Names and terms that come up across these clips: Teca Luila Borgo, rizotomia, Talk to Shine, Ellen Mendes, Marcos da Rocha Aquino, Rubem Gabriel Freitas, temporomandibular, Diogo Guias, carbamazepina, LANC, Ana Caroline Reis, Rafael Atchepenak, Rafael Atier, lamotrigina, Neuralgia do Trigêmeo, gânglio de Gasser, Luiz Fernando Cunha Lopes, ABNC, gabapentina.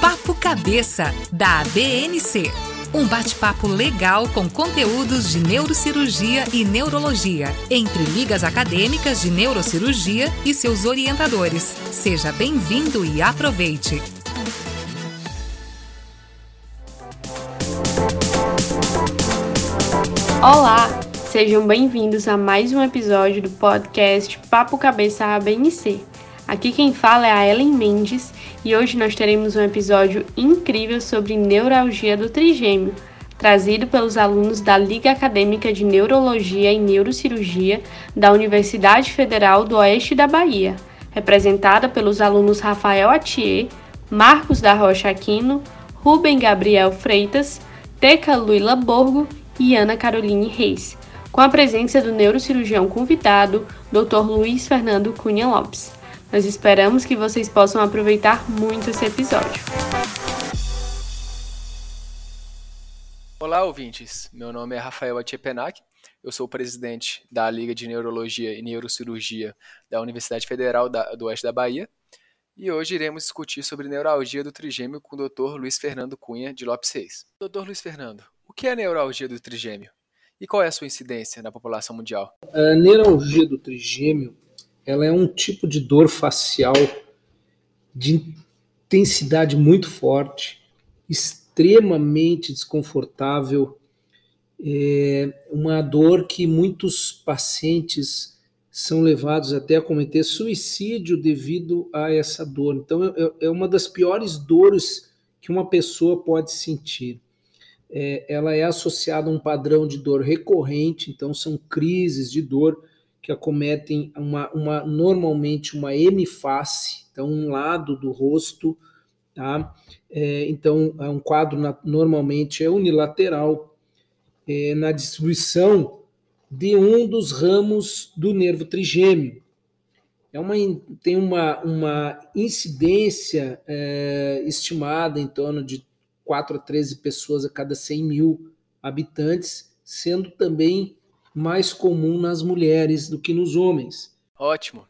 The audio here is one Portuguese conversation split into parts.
Papo Cabeça, da ABNC. Um bate-papo legal com conteúdos de neurocirurgia e neurologia, entre ligas acadêmicas de neurocirurgia e seus orientadores. Seja bem-vindo e aproveite! Olá, sejam bem-vindos a mais um episódio do podcast Papo Cabeça ABNC. Aqui quem fala é a Ellen Mendes e hoje nós teremos um episódio incrível sobre neuralgia do trigêmeo, trazido pelos alunos da Liga Acadêmica de Neurologia e Neurocirurgia da Universidade Federal do Oeste da Bahia, representada pelos alunos Rafael Atier, Marcos da Rocha Aquino, Rubem Gabriel Freitas, Teca Luila Borgo e Ana Caroline Reis, com a presença do neurocirurgião convidado, Dr. Luiz Fernando Cunha Lopes. Nós esperamos que vocês possam aproveitar muito esse episódio. Olá, ouvintes. Meu nome é Rafael Atchepenak. Eu sou o presidente da Liga de Neurologia e Neurocirurgia da Universidade Federal do Oeste da Bahia. E hoje iremos discutir sobre neuralgia do trigêmeo com o Dr. Luiz Fernando Cunha de Lopes Reis. Dr. Luiz Fernando, o que é neuralgia do trigêmeo? E qual é a sua incidência na população mundial? A neuralgia do trigêmeo ela é um tipo de dor facial de intensidade muito forte, extremamente desconfortável, uma dor que muitos pacientes são levados até a cometer suicídio devido a essa dor. Então, é uma das piores dores que uma pessoa pode sentir. Ela é associada a um padrão de dor recorrente, então são crises de dor que acometem normalmente uma hemiface, então um lado do rosto, tá? Então é um quadro normalmente é unilateral, na distribuição de um dos ramos do nervo trigêmeo. Tem uma incidência estimada em torno de 4 a 13 pessoas a cada 100 mil habitantes, sendo também mais comum nas mulheres do que nos homens. Ótimo.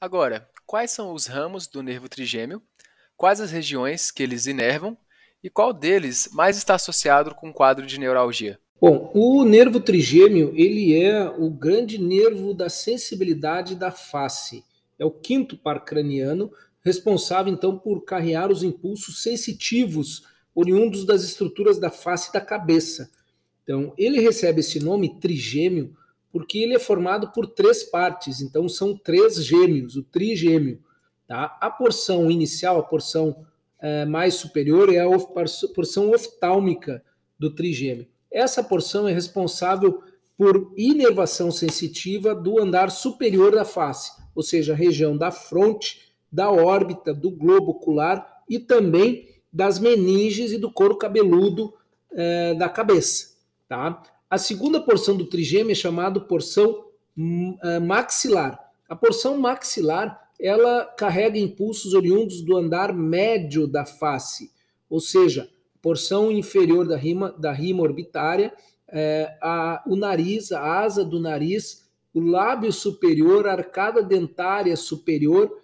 Agora, quais são os ramos do nervo trigêmeo? Quais as regiões que eles inervam? E qual deles mais está associado com o quadro de neuralgia? Bom, o nervo trigêmeo, ele é o grande nervo da sensibilidade da face. É o quinto par craniano, responsável então por carregar os impulsos sensitivos oriundos das estruturas da face e da cabeça. Então, ele recebe esse nome trigêmeo porque ele é formado por três partes, então são três gêmeos, o trigêmeo. Tá? A porção inicial, a porção mais superior, é a porção oftálmica do trigêmeo. Essa porção é responsável por inervação sensitiva do andar superior da face, ou seja, a região da fronte, da órbita, do globo ocular e também das meninges e do couro cabeludo da cabeça. Tá? A segunda porção do trigêmeo é chamada porção maxilar. A porção maxilar, ela carrega impulsos oriundos do andar médio da face, ou seja, porção inferior da rima orbitária, o nariz, a asa do nariz, o lábio superior, a arcada dentária superior,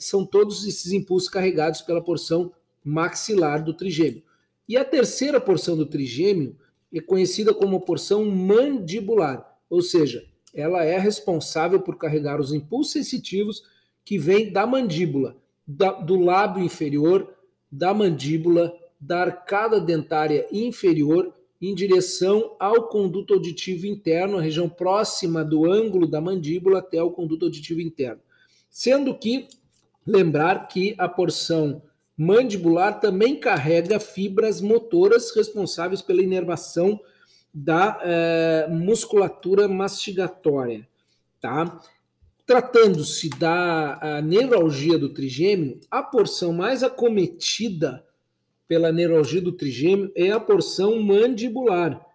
são todos esses impulsos carregados pela porção maxilar do trigêmeo. E a terceira porção do trigêmeo é conhecida como porção mandibular, ou seja, ela é responsável por carregar os impulsos sensitivos que vêm da mandíbula, do lábio inferior, da mandíbula, da arcada dentária inferior, em direção ao conduto auditivo interno, a região próxima do ângulo da mandíbula até o conduto auditivo interno. Sendo que, lembrar que a porção mandibular também carrega fibras motoras responsáveis pela inervação da musculatura mastigatória. Tá? Tratando-se da neuralgia do trigêmeo, a porção mais acometida pela neuralgia do trigêmeo é a porção mandibular.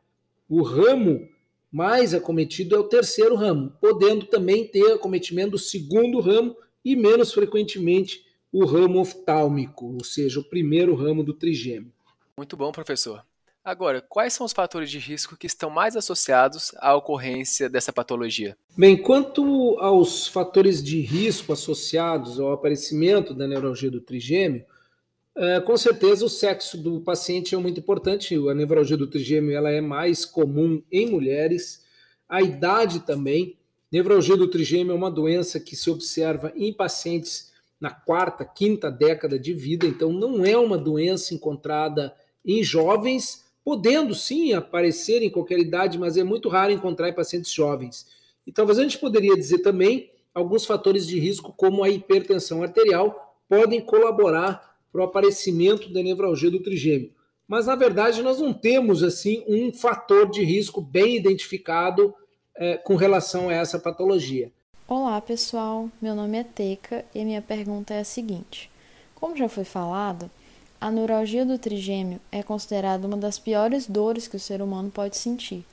O ramo mais acometido é o terceiro ramo, podendo também ter acometimento do segundo ramo e menos frequentemente o ramo oftálmico, ou seja, o primeiro ramo do trigêmeo. Muito bom, professor. Agora, quais são os fatores de risco que estão mais associados à ocorrência dessa patologia? Bem, quanto aos fatores de risco associados ao aparecimento da neuralgia do trigêmeo, Com certeza o sexo do paciente é muito importante, a neuralgia do trigêmeo ela é mais comum em mulheres, a idade também. Neuralgia do trigêmeo é uma doença que se observa em pacientes na quarta, quinta década de vida, então não é uma doença encontrada em jovens, podendo sim aparecer em qualquer idade, mas é muito raro encontrar em pacientes jovens. E talvez a gente poderia dizer também alguns fatores de risco, como a hipertensão arterial, podem colaborar para o aparecimento da nevralgia do trigêmeo. Mas, na verdade, nós não temos assim um fator de risco bem identificado com relação a essa patologia. Olá, pessoal. Meu nome é Teca e minha pergunta é a seguinte. Como já foi falado, a neuralgia do trigêmeo é considerada uma das piores dores que o ser humano pode sentir.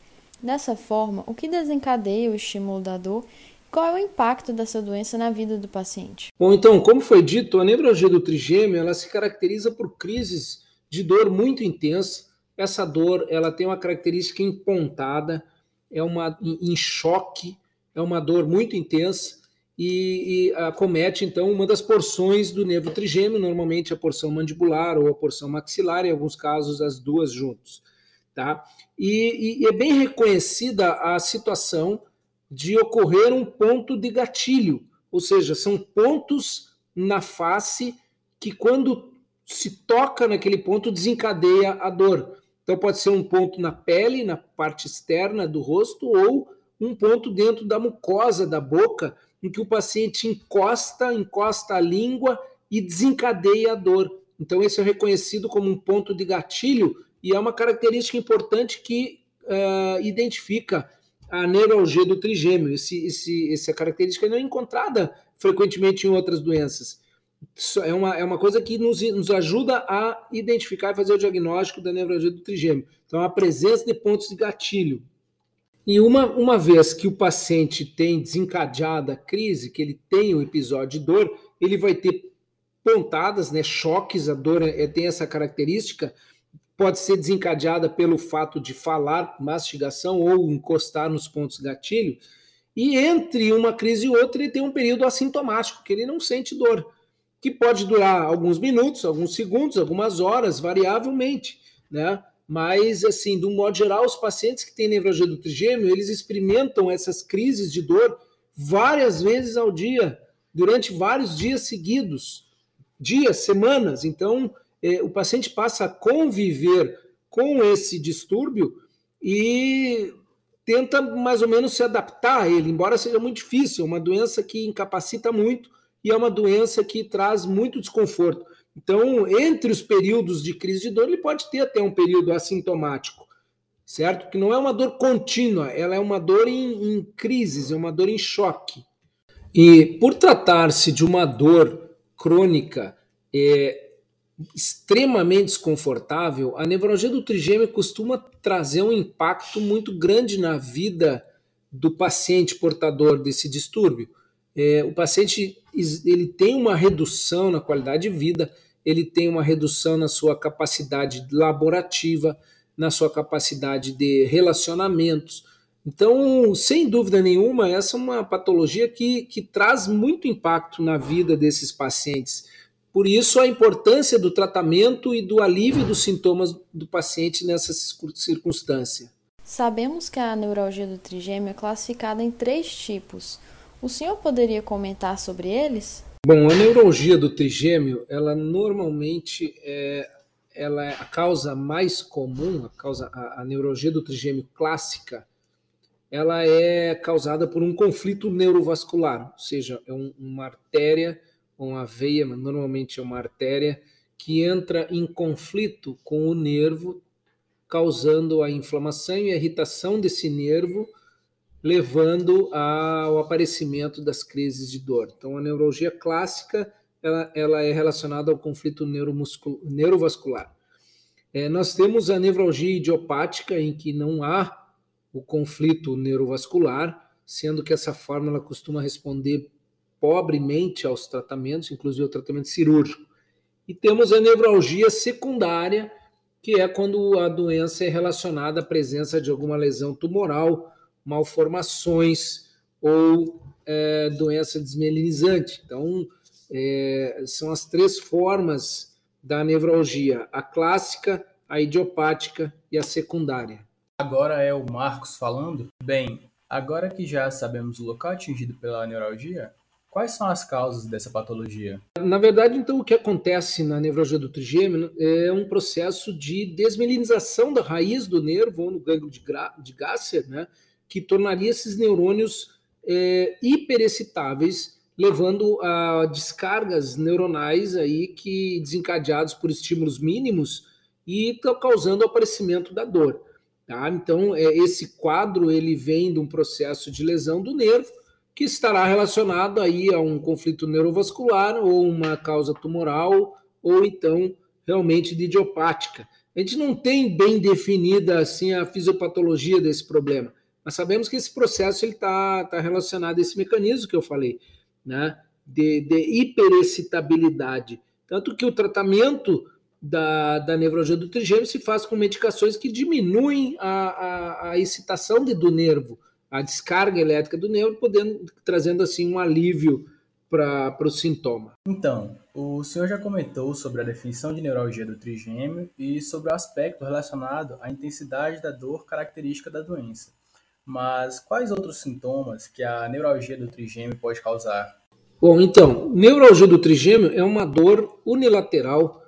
Dessa forma, o que desencadeia o estímulo da dor e qual é o impacto dessa doença na vida do paciente? Bom, então, como foi dito, a neuralgia do trigêmeo ela se caracteriza por crises de dor muito intensa. Essa dor ela tem uma característica empontada, é uma em choque. É uma dor muito intensa e acomete, então, uma das porções do nervo trigêmeo, normalmente a porção mandibular ou a porção maxilar, em alguns casos as duas juntas. Tá? E é bem reconhecida a situação de ocorrer um ponto de gatilho, ou seja, são pontos na face que quando se toca naquele ponto desencadeia a dor. Então pode ser um ponto na pele, na parte externa do rosto ou um ponto dentro da mucosa da boca, em que o paciente encosta a língua e desencadeia a dor. Então, esse é reconhecido como um ponto de gatilho e é uma característica importante que identifica a neuralgia do trigêmeo. Essa característica não é encontrada frequentemente em outras doenças. É uma coisa que nos ajuda a identificar e fazer o diagnóstico da neuralgia do trigêmeo. Então, a presença de pontos de gatilho. E uma vez que o paciente tem desencadeada a crise, que ele tem o episódio de dor, ele vai ter pontadas, né, choques, a dor tem essa característica, pode ser desencadeada pelo fato de falar, mastigação ou encostar nos pontos gatilho, e entre uma crise e outra ele tem um período assintomático, que ele não sente dor, que pode durar alguns minutos, alguns segundos, algumas horas, variavelmente, né? Mas, assim, de um modo geral, os pacientes que têm nevralgia do trigêmeo, eles experimentam essas crises de dor várias vezes ao dia, durante vários dias seguidos, dias, semanas. Então, o paciente passa a conviver com esse distúrbio e tenta mais ou menos se adaptar a ele, embora seja muito difícil, é uma doença que incapacita muito e é uma doença que traz muito desconforto. Então, entre os períodos de crise de dor, ele pode ter até um período assintomático, certo? Que não é uma dor contínua, ela é uma dor em crises, é uma dor em choque. E por tratar-se de uma dor crônica extremamente desconfortável, a nevralgia do trigêmeo costuma trazer um impacto muito grande na vida do paciente portador desse distúrbio. O paciente ele tem uma redução na qualidade de vida, ele tem uma redução na sua capacidade laborativa, na sua capacidade de relacionamentos. Então, sem dúvida nenhuma, essa é uma patologia que traz muito impacto na vida desses pacientes. Por isso, a importância do tratamento e do alívio dos sintomas do paciente nessa circunstância. Sabemos que a neuralgia do trigêmeo é classificada em 3 tipos. O senhor poderia comentar sobre eles? Bom, a neuralgia do trigêmeo, ela normalmente ela é a causa mais comum, a neuralgia do trigêmeo clássica, ela é causada por um conflito neurovascular, ou seja, é uma artéria, uma veia, mas normalmente é uma artéria, que entra em conflito com o nervo, causando a inflamação e a irritação desse nervo, levando ao aparecimento das crises de dor. Então, a neuralgia clássica ela é relacionada ao conflito neurovascular. Nós temos a neuralgia idiopática, em que não há o conflito neurovascular, sendo que essa forma ela costuma responder pobremente aos tratamentos, inclusive ao tratamento cirúrgico. E temos a neuralgia secundária, que é quando a doença é relacionada à presença de alguma lesão tumoral, malformações ou doença desmielinizante. Então, são as 3 formas da nevralgia, a clássica, a idiopática e a secundária. Agora é o Marcos falando. Bem, agora que já sabemos o local atingido pela neuralgia, quais são as causas dessa patologia? Na verdade, então, o que acontece na nevralgia do trigêmeo é um processo de desmelinização da raiz do nervo, ou no gânglio de Gasser, né, que tornaria esses neurônios hiperexcitáveis, levando a descargas neuronais aí que desencadeados por estímulos mínimos e causando o aparecimento da dor. Tá? Então, esse quadro ele vem de um processo de lesão do nervo, que estará relacionado aí a um conflito neurovascular ou uma causa tumoral ou então realmente de idiopática. A gente não tem bem definida assim a fisiopatologia desse problema, mas sabemos que esse processo está relacionado a esse mecanismo que eu falei, né, de hiperexcitabilidade. Tanto que o tratamento da nevralgia do trigêmeo se faz com medicações que diminuem a excitação do nervo, a descarga elétrica do nervo, trazendo assim um alívio para o sintoma. Então, o senhor já comentou sobre a definição de neuralgia do trigêmeo e sobre o aspecto relacionado à intensidade da dor característica da doença. Mas quais outros sintomas que a neuralgia do trigêmeo pode causar? Bom, então, neuralgia do trigêmeo é uma dor unilateral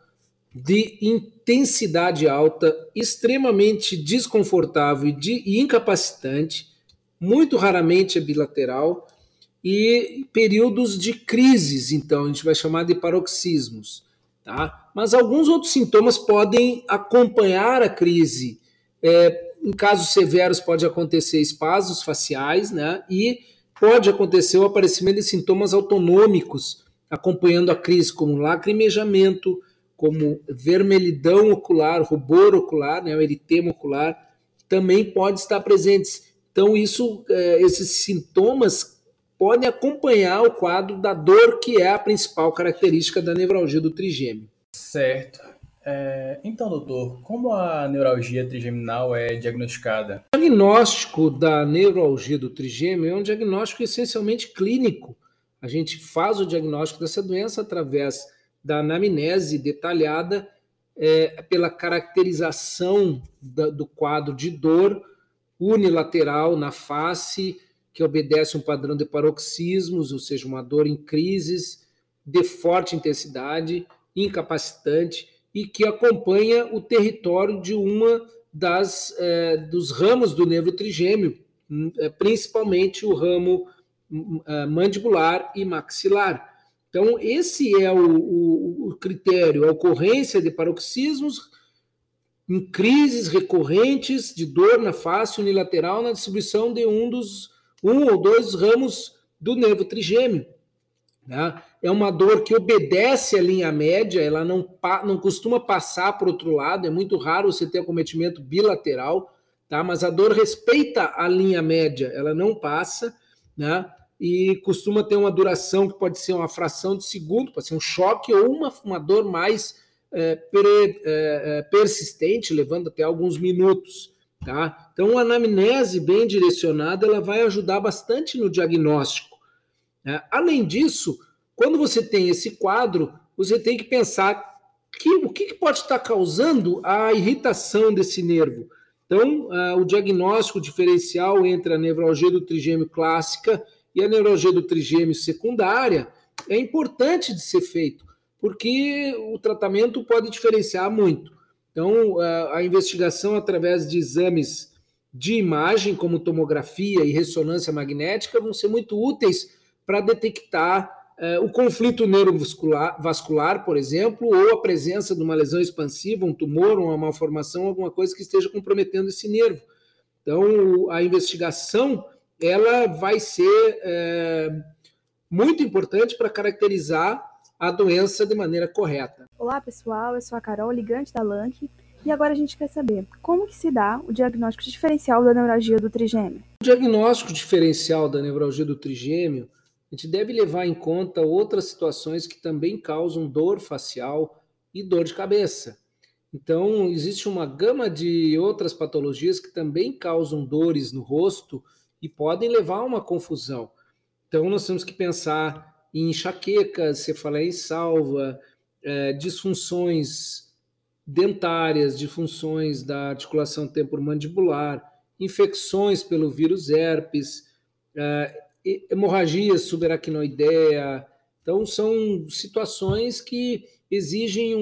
de intensidade alta, extremamente desconfortável e incapacitante, muito raramente é bilateral, e períodos de crises, então, a gente vai chamar de paroxismos, tá? Mas alguns outros sintomas podem acompanhar a crise. Em casos severos pode acontecer espasmos faciais, né? E pode acontecer o aparecimento de sintomas autonômicos, acompanhando a crise, como lacrimejamento, como vermelhidão ocular, rubor ocular, né? O eritema ocular, também pode estar presentes. Então, esses sintomas podem acompanhar o quadro da dor, que é a principal característica da nevralgia do trigêmeo. Certo. Então, doutor, como a neuralgia trigeminal é diagnosticada? O diagnóstico da neuralgia do trigêmeo é um diagnóstico essencialmente clínico. A gente faz o diagnóstico dessa doença através da anamnese detalhada, pela caracterização do quadro de dor unilateral na face, que obedece um padrão de paroxismos, ou seja, uma dor em crises, de forte intensidade, incapacitante, e que acompanha o território de uma dos ramos do nervo trigêmeo, principalmente o ramo mandibular e maxilar. Então, esse é o critério, a ocorrência de paroxismos, em crises recorrentes de dor na face unilateral na distribuição de um ou dois ramos do nervo trigêmeo. Né? É uma dor que obedece à linha média, ela não costuma passar para o outro lado, é muito raro você ter acometimento bilateral, tá? Mas a dor respeita a linha média, ela não passa, né? E costuma ter uma duração que pode ser uma fração de segundo, pode ser um choque ou uma dor mais persistente, levando até alguns minutos, tá? Então, a anamnese bem direcionada, ela vai ajudar bastante no diagnóstico. Né? Além disso, quando você tem esse quadro, você tem que pensar o que pode estar causando a irritação desse nervo. Então, o diagnóstico diferencial entre a nevralgia do trigêmeo clássica e a nevralgia do trigêmeo secundária é importante de ser feito, porque o tratamento pode diferenciar muito. Então, a investigação através de exames de imagem, como tomografia e ressonância magnética, vão ser muito úteis para detectar o conflito neurovascular, por exemplo, ou a presença de uma lesão expansiva, um tumor, uma malformação, alguma coisa que esteja comprometendo esse nervo. Então, a investigação ela vai ser muito importante para caracterizar a doença de maneira correta. Olá pessoal, eu sou a Carol, ligante da LANC, e agora a gente quer saber como que se dá o diagnóstico diferencial da neuralgia do trigêmeo. O diagnóstico diferencial da neuralgia do trigêmeo, a gente deve levar em conta outras situações que também causam dor facial e dor de cabeça. Então, existe uma gama de outras patologias que também causam dores no rosto e podem levar a uma confusão. Então, nós temos que pensar em enxaquecas, cefaleia insalva, disfunções dentárias, disfunções da articulação temporomandibular, infecções pelo vírus herpes, hemorragia subaracnoidea. Então, são situações que exigem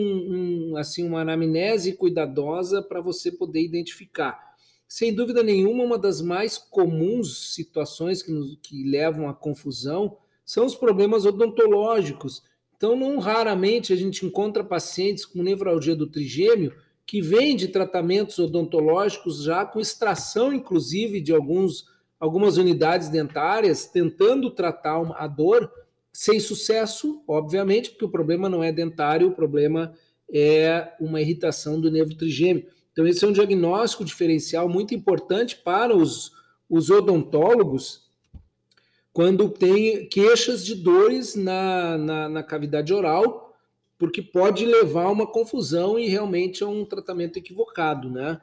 uma anamnese cuidadosa para você poder identificar. Sem dúvida nenhuma, uma das mais comuns situações que levam à confusão são os problemas odontológicos. Então, não raramente a gente encontra pacientes com neuralgia do trigêmeo que vêm de tratamentos odontológicos já com extração, inclusive, de algumas unidades dentárias, tentando tratar a dor, sem sucesso, obviamente, porque o problema não é dentário, o problema é uma irritação do nervo trigêmeo. Então, esse é um diagnóstico diferencial muito importante para os odontólogos quando tem queixas de dores na cavidade oral, porque pode levar a uma confusão e realmente a um tratamento equivocado, né?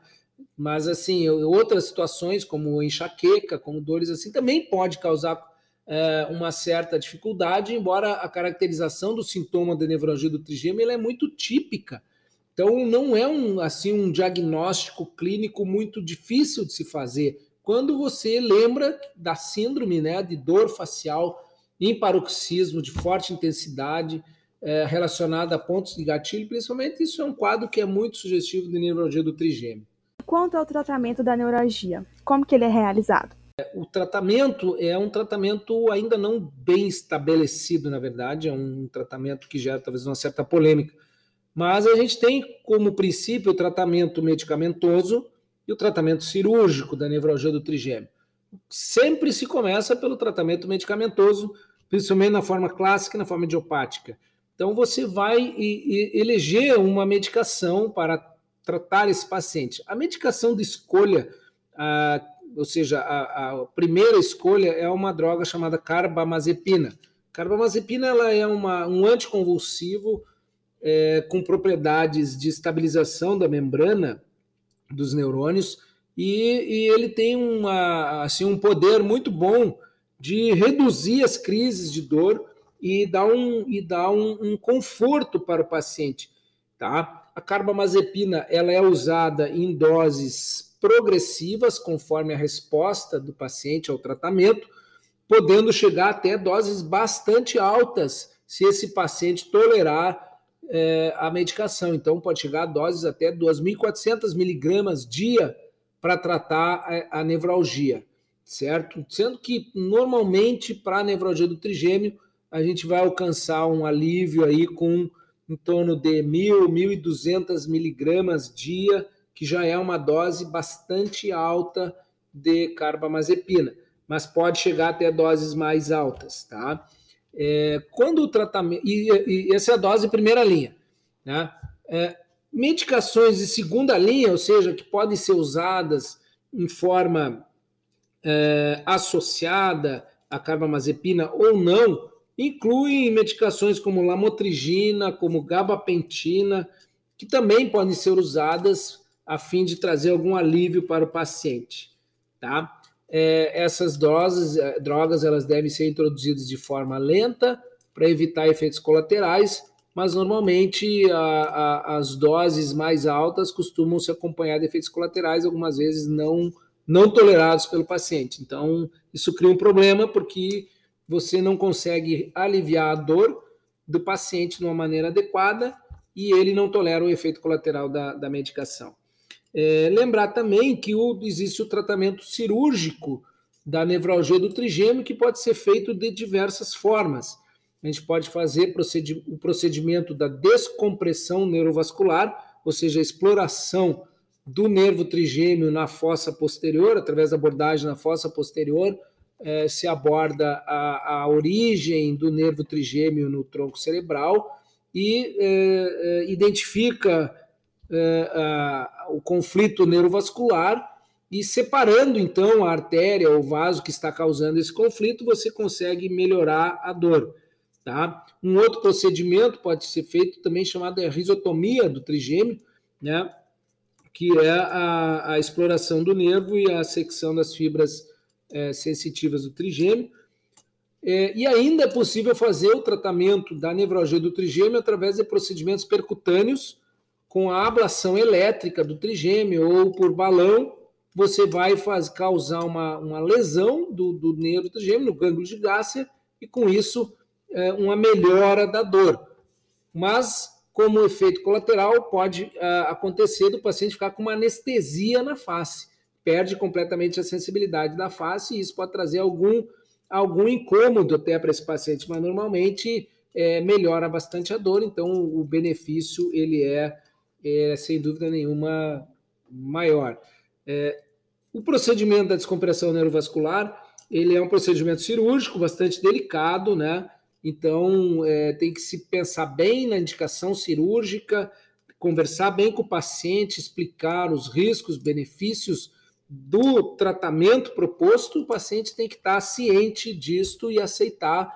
Mas, assim, outras situações, como enxaqueca, como dores assim, também pode causar uma certa dificuldade, embora a caracterização do sintoma da neuralgia do trigêmeo ela é muito típica. Então, não é um diagnóstico clínico muito difícil de se fazer. Quando você lembra da síndrome, né, de dor facial em paroxismo, de forte intensidade, relacionada a pontos de gatilho, principalmente, isso é um quadro que é muito sugestivo de neuralgia do trigêmeo. Quanto ao tratamento da neuralgia, como que ele é realizado? O tratamento é um tratamento ainda não bem estabelecido, na verdade, é um tratamento que gera talvez uma certa polêmica, mas a gente tem como princípio o tratamento medicamentoso e o tratamento cirúrgico da neuralgia do trigêmeo. Sempre se começa pelo tratamento medicamentoso, principalmente na forma clássica e na forma idiopática. Então você vai eleger uma medicação para tratar esse paciente. A medicação de escolha, ou seja, a primeira escolha é uma droga chamada carbamazepina. Carbamazepina ela é um anticonvulsivo com propriedades de estabilização da membrana dos neurônios e ele tem um poder muito bom de reduzir as crises de dor e dar um conforto para o paciente. Tá? A carbamazepina ela é usada em doses progressivas conforme a resposta do paciente ao tratamento, podendo chegar até doses bastante altas se esse paciente tolerar a medicação. Então, pode chegar a doses até 2.400 miligramas dia para tratar a nevralgia, certo? Sendo que, normalmente, para a nevralgia do trigêmeo, a gente vai alcançar um alívio aí com em torno de 1.000, 1.200 miligramas dia, que já é uma dose bastante alta de carbamazepina, mas pode chegar até doses mais altas, tá? Quando o tratamento... E essa é a dose primeira linha, né? Medicações de segunda linha, ou seja, que podem ser usadas em forma associada à carbamazepina ou não, incluem medicações como lamotrigina, como gabapentina, que também podem ser usadas a fim de trazer algum alívio para o paciente, tá? Essas drogas elas devem ser introduzidas de forma lenta para evitar efeitos colaterais, mas normalmente as doses mais altas costumam se acompanhar de efeitos colaterais, algumas vezes não tolerados pelo paciente. Então, isso cria um problema porque você não consegue aliviar a dor do paciente de uma maneira adequada e ele não tolera o efeito colateral da medicação. Lembrar também que existe o tratamento cirúrgico da nevralgia do trigêmeo, que pode ser feito de diversas formas. A gente pode fazer o procedimento da descompressão neurovascular, ou seja, a exploração do nervo trigêmeo na fossa posterior, através da abordagem na fossa posterior, se aborda a origem do nervo trigêmeo no tronco cerebral e identifica o conflito neurovascular e separando então a artéria ou vaso que está causando esse conflito, você consegue melhorar a dor, tá? Um outro procedimento pode ser feito também chamado rizotomia do trigêmeo, né? Que é a exploração do nervo e a secção das fibras sensitivas do trigêmeo. E ainda é possível fazer o tratamento da neuralgia do trigêmeo através de procedimentos percutâneos, com a ablação elétrica do trigêmeo ou por balão, você vai causar uma lesão do nervo trigêmeo, no gânglio de Gasser, e com isso uma melhora da dor. Mas, como efeito colateral, pode acontecer do paciente ficar com uma anestesia na face, perde completamente a sensibilidade da face e isso pode trazer algum incômodo até para esse paciente, mas normalmente melhora bastante a dor, então o benefício ele é sem dúvida nenhuma maior. O procedimento da descompressão neurovascular, ele é um procedimento cirúrgico bastante delicado, né? Então tem que se pensar bem na indicação cirúrgica, conversar bem com o paciente, explicar os riscos, benefícios do tratamento proposto, o paciente tem que estar ciente disto e aceitar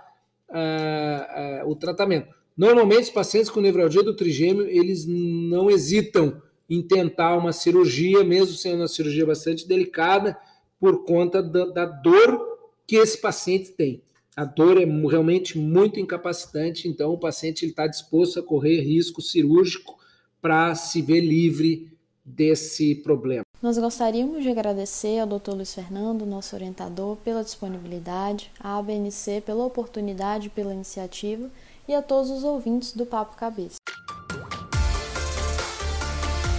o tratamento. Normalmente, os pacientes com neuralgia do trigêmeo, eles não hesitam em tentar uma cirurgia, mesmo sendo uma cirurgia bastante delicada, por conta da dor que esse paciente tem. A dor é realmente muito incapacitante, então o paciente está disposto a correr risco cirúrgico para se ver livre desse problema. Nós gostaríamos de agradecer ao Dr. Luiz Fernando, nosso orientador, pela disponibilidade, à ABNC pela oportunidade, pela iniciativa e a todos os ouvintes do Papo Cabeça.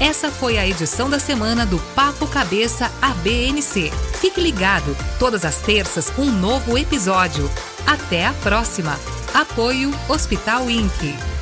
Essa foi a edição da semana do Papo Cabeça ABNC. Fique ligado, todas as terças um novo episódio. Até a próxima. Apoio Hospital Inc.